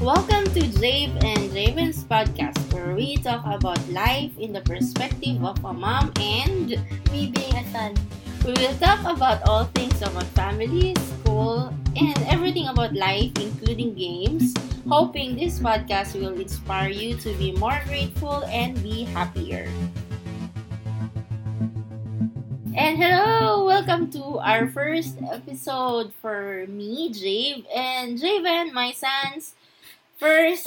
Welcome to Jave and Ravens podcast, where we talk about life in the perspective of a mom and me being a son. We will talk about all things about family, school, and everything about life, including games, hoping this podcast will inspire you to be more grateful and be happier. And hello! Welcome to our first episode for me, Jave, and Javen, my son's first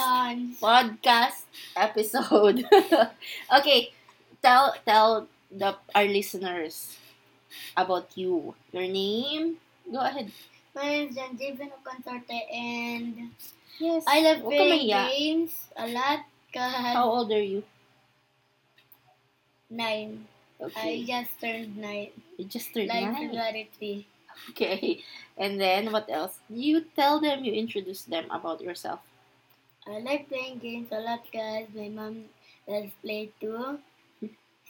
podcast episode. Okay, tell our listeners about you. Your name? Go ahead. My name is Javen Consorte, and yes, I love playing games a lot. How old are you? 9. Okay. I just turned 9. You just turned 9? Like February 3. Okay. And then, what else? You tell them, you introduce them about yourself. I like playing games a lot because my mom does play too.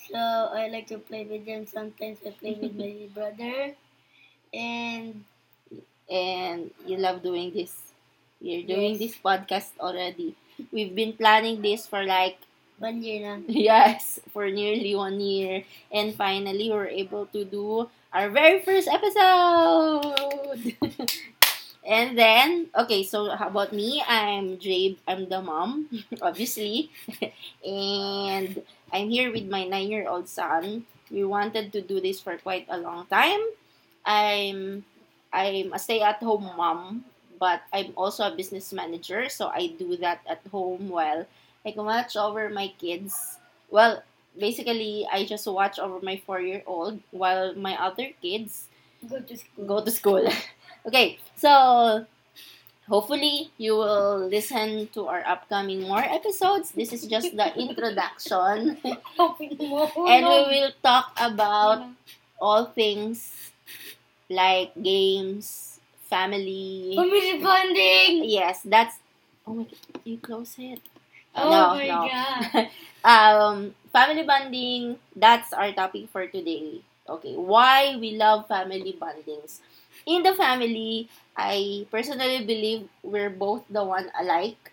So, I like to play with them. Sometimes I play with my brother. And you love doing this. You're doing this podcast already. We've been planning this for like 1 year now. Yes, for nearly 1 year. And finally, we're able to do our very first episode! And then, okay, so how about me? I'm Jade. I'm the mom, obviously. And I'm here with my 9-year-old son. We wanted to do this for quite a long time. I'm a stay-at-home mom, but I'm also a business manager, so I do that at home while I can watch over my kids. Well, basically, I just watch over my 4-year-old while my other kids go to school. Okay, so hopefully you will listen to our upcoming more episodes. This is just the introduction. And we will talk about all things like games, family. Family bonding! Yes, that's... Oh my God, you close it. Oh my God. Family bonding, that's our topic for today. Okay, why we love family bondings. In the family, I personally believe we're both the one alike.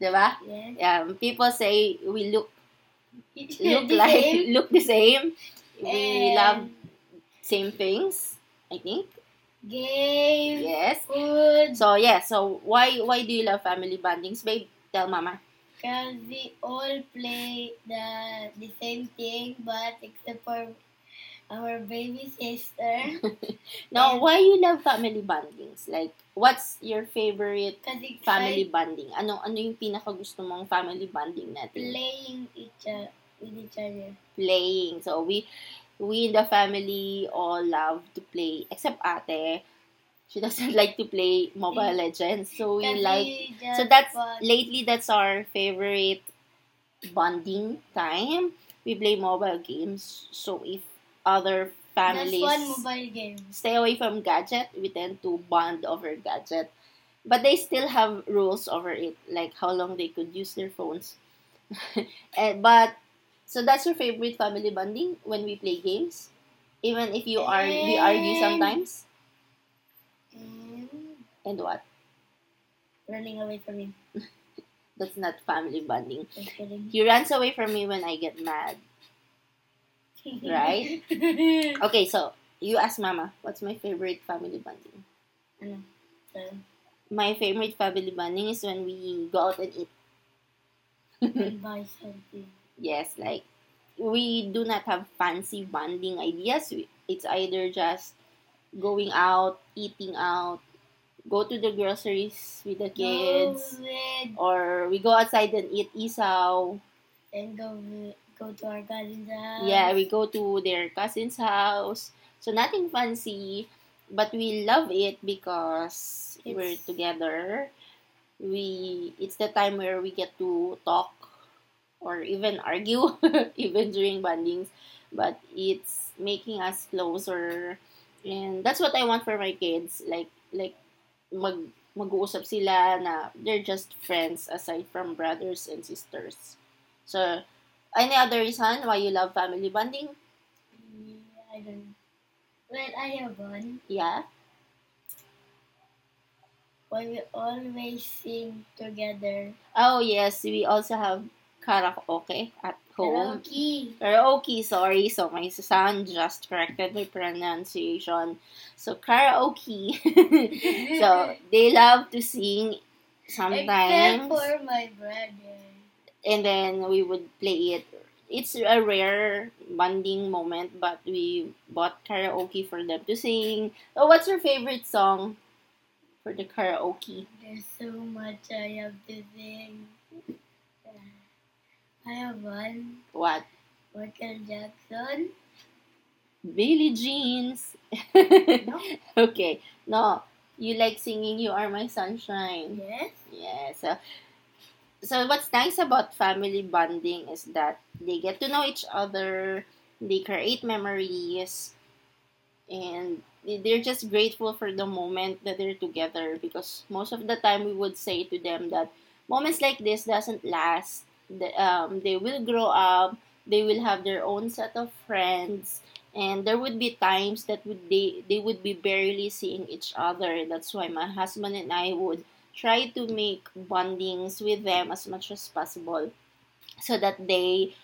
Diba? Yes. People say we look like, look the same. We love same things, I think. Games. Yes. Food. So, yeah. So, why do you love family bondings? Babe, tell Mama. Because we all play the same thing, but except for our baby sister. Now, why you love family bondings? Like, what's your favorite family bonding? Ano yung pinakagusto mong family bonding natin? Playing with each other. Playing. So, we in the family all love to play. Except Ate. She doesn't like to play Mobile Legends. So lately that's our favorite bonding time. We play mobile games. So if other families stay away from gadget, we tend to bond over gadget. But they still have rules over it, like how long they could use their phones. So that's your favorite family bonding, when we play games? Even if we argue sometimes? And what? Running away from him. That's not family bonding. He runs away from me when I get mad. Right? Okay, so you ask Mama, what's my favorite family bonding? My favorite family bonding is when we go out and eat. And buy something. Yes, like we do not have fancy bonding ideas. It's either just going out, eating out, go to the groceries with the kids, or we go outside and eat isaw. And go to our cousin's house. Yeah, we go to their cousin's house. So nothing fancy, but we love it because we're together. It's the time where we get to talk or even argue, even during bondings. But it's making us closer, and that's what I want for my kids. Like. Mag-uusap sila na they're just friends aside from brothers and sisters. So, any other reason why you love family bonding? I don't know. Well, I have one. Yeah. When we always sing together. Oh, yes. We also have karaoke at home. Karaoke, sorry. So, my son just corrected my pronunciation. So, karaoke. So, they love to sing sometimes. Except for my brother. And then, we would play it. It's a rare bonding moment, but we bought karaoke for them to sing. So, what's your favorite song? For the karaoke. There's so much I have to sing. I have one. What? Michael Jackson. Billie Jean's. No. Okay. No. You like singing You Are My Sunshine. Yes. Yeah. So what's nice about family bonding is that they get to know each other. They create memories. And they're just grateful for the moment that they're together, because most of the time we would say to them that moments like this doesn't last. They will grow up, they will have their own set of friends, and there would be times that they would be barely seeing each other. That's why my husband and I would try to make bondings with them as much as possible so that they...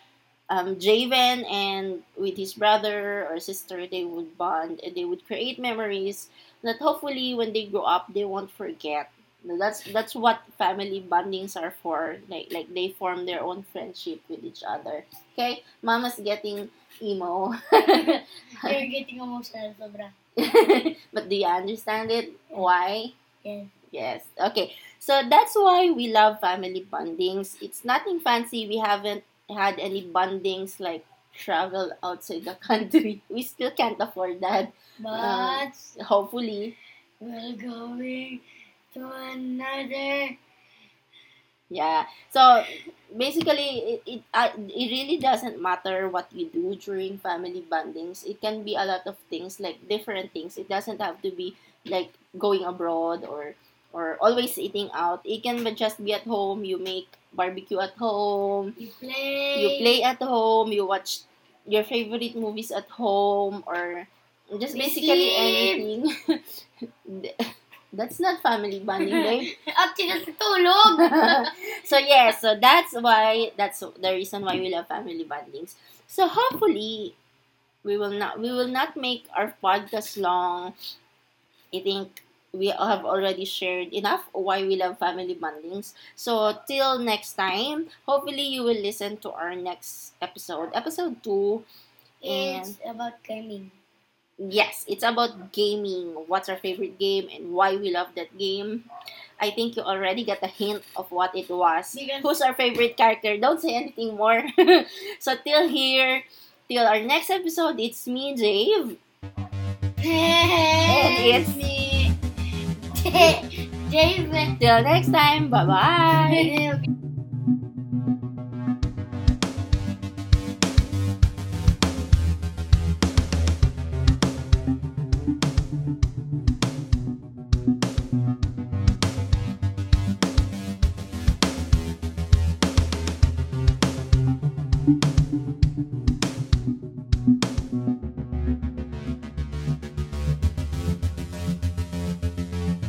Javen and with his brother or sister, they would bond and they would create memories that hopefully when they grow up, they won't forget. That's what family bondings are for. Like they form their own friendship with each other. Okay? Mama's getting emo. You're getting emotional, sobra. But do you understand it? Why? Yes. Yes. Okay. So that's why we love family bondings. It's nothing fancy. We haven't had any bondings like travel outside the country. We still can't afford that. But hopefully we're going to another. Yeah. So basically it really doesn't matter what you do during family bondings. It can be a lot of things, like different things. It doesn't have to be like going abroad or always eating out. It can just be at home. You make barbecue at home. You play at home. You watch your favorite movies at home, or just basically anything. That's not family bonding, right? So that's the reason why we love family bondings. So hopefully, we will not make our podcast long. I think we have already shared enough why we love family bondings. So, till next time, hopefully you will listen to our next episode. Episode 2. It's about gaming. Yes, it's about gaming. What's our favorite game and why we love that game. I think you already got a hint of what it was. Who's our favorite character? Don't say anything more. So, till here, till our next episode, it's me, Jave. Hey, and it's me. Javen. Till next time, bye-bye.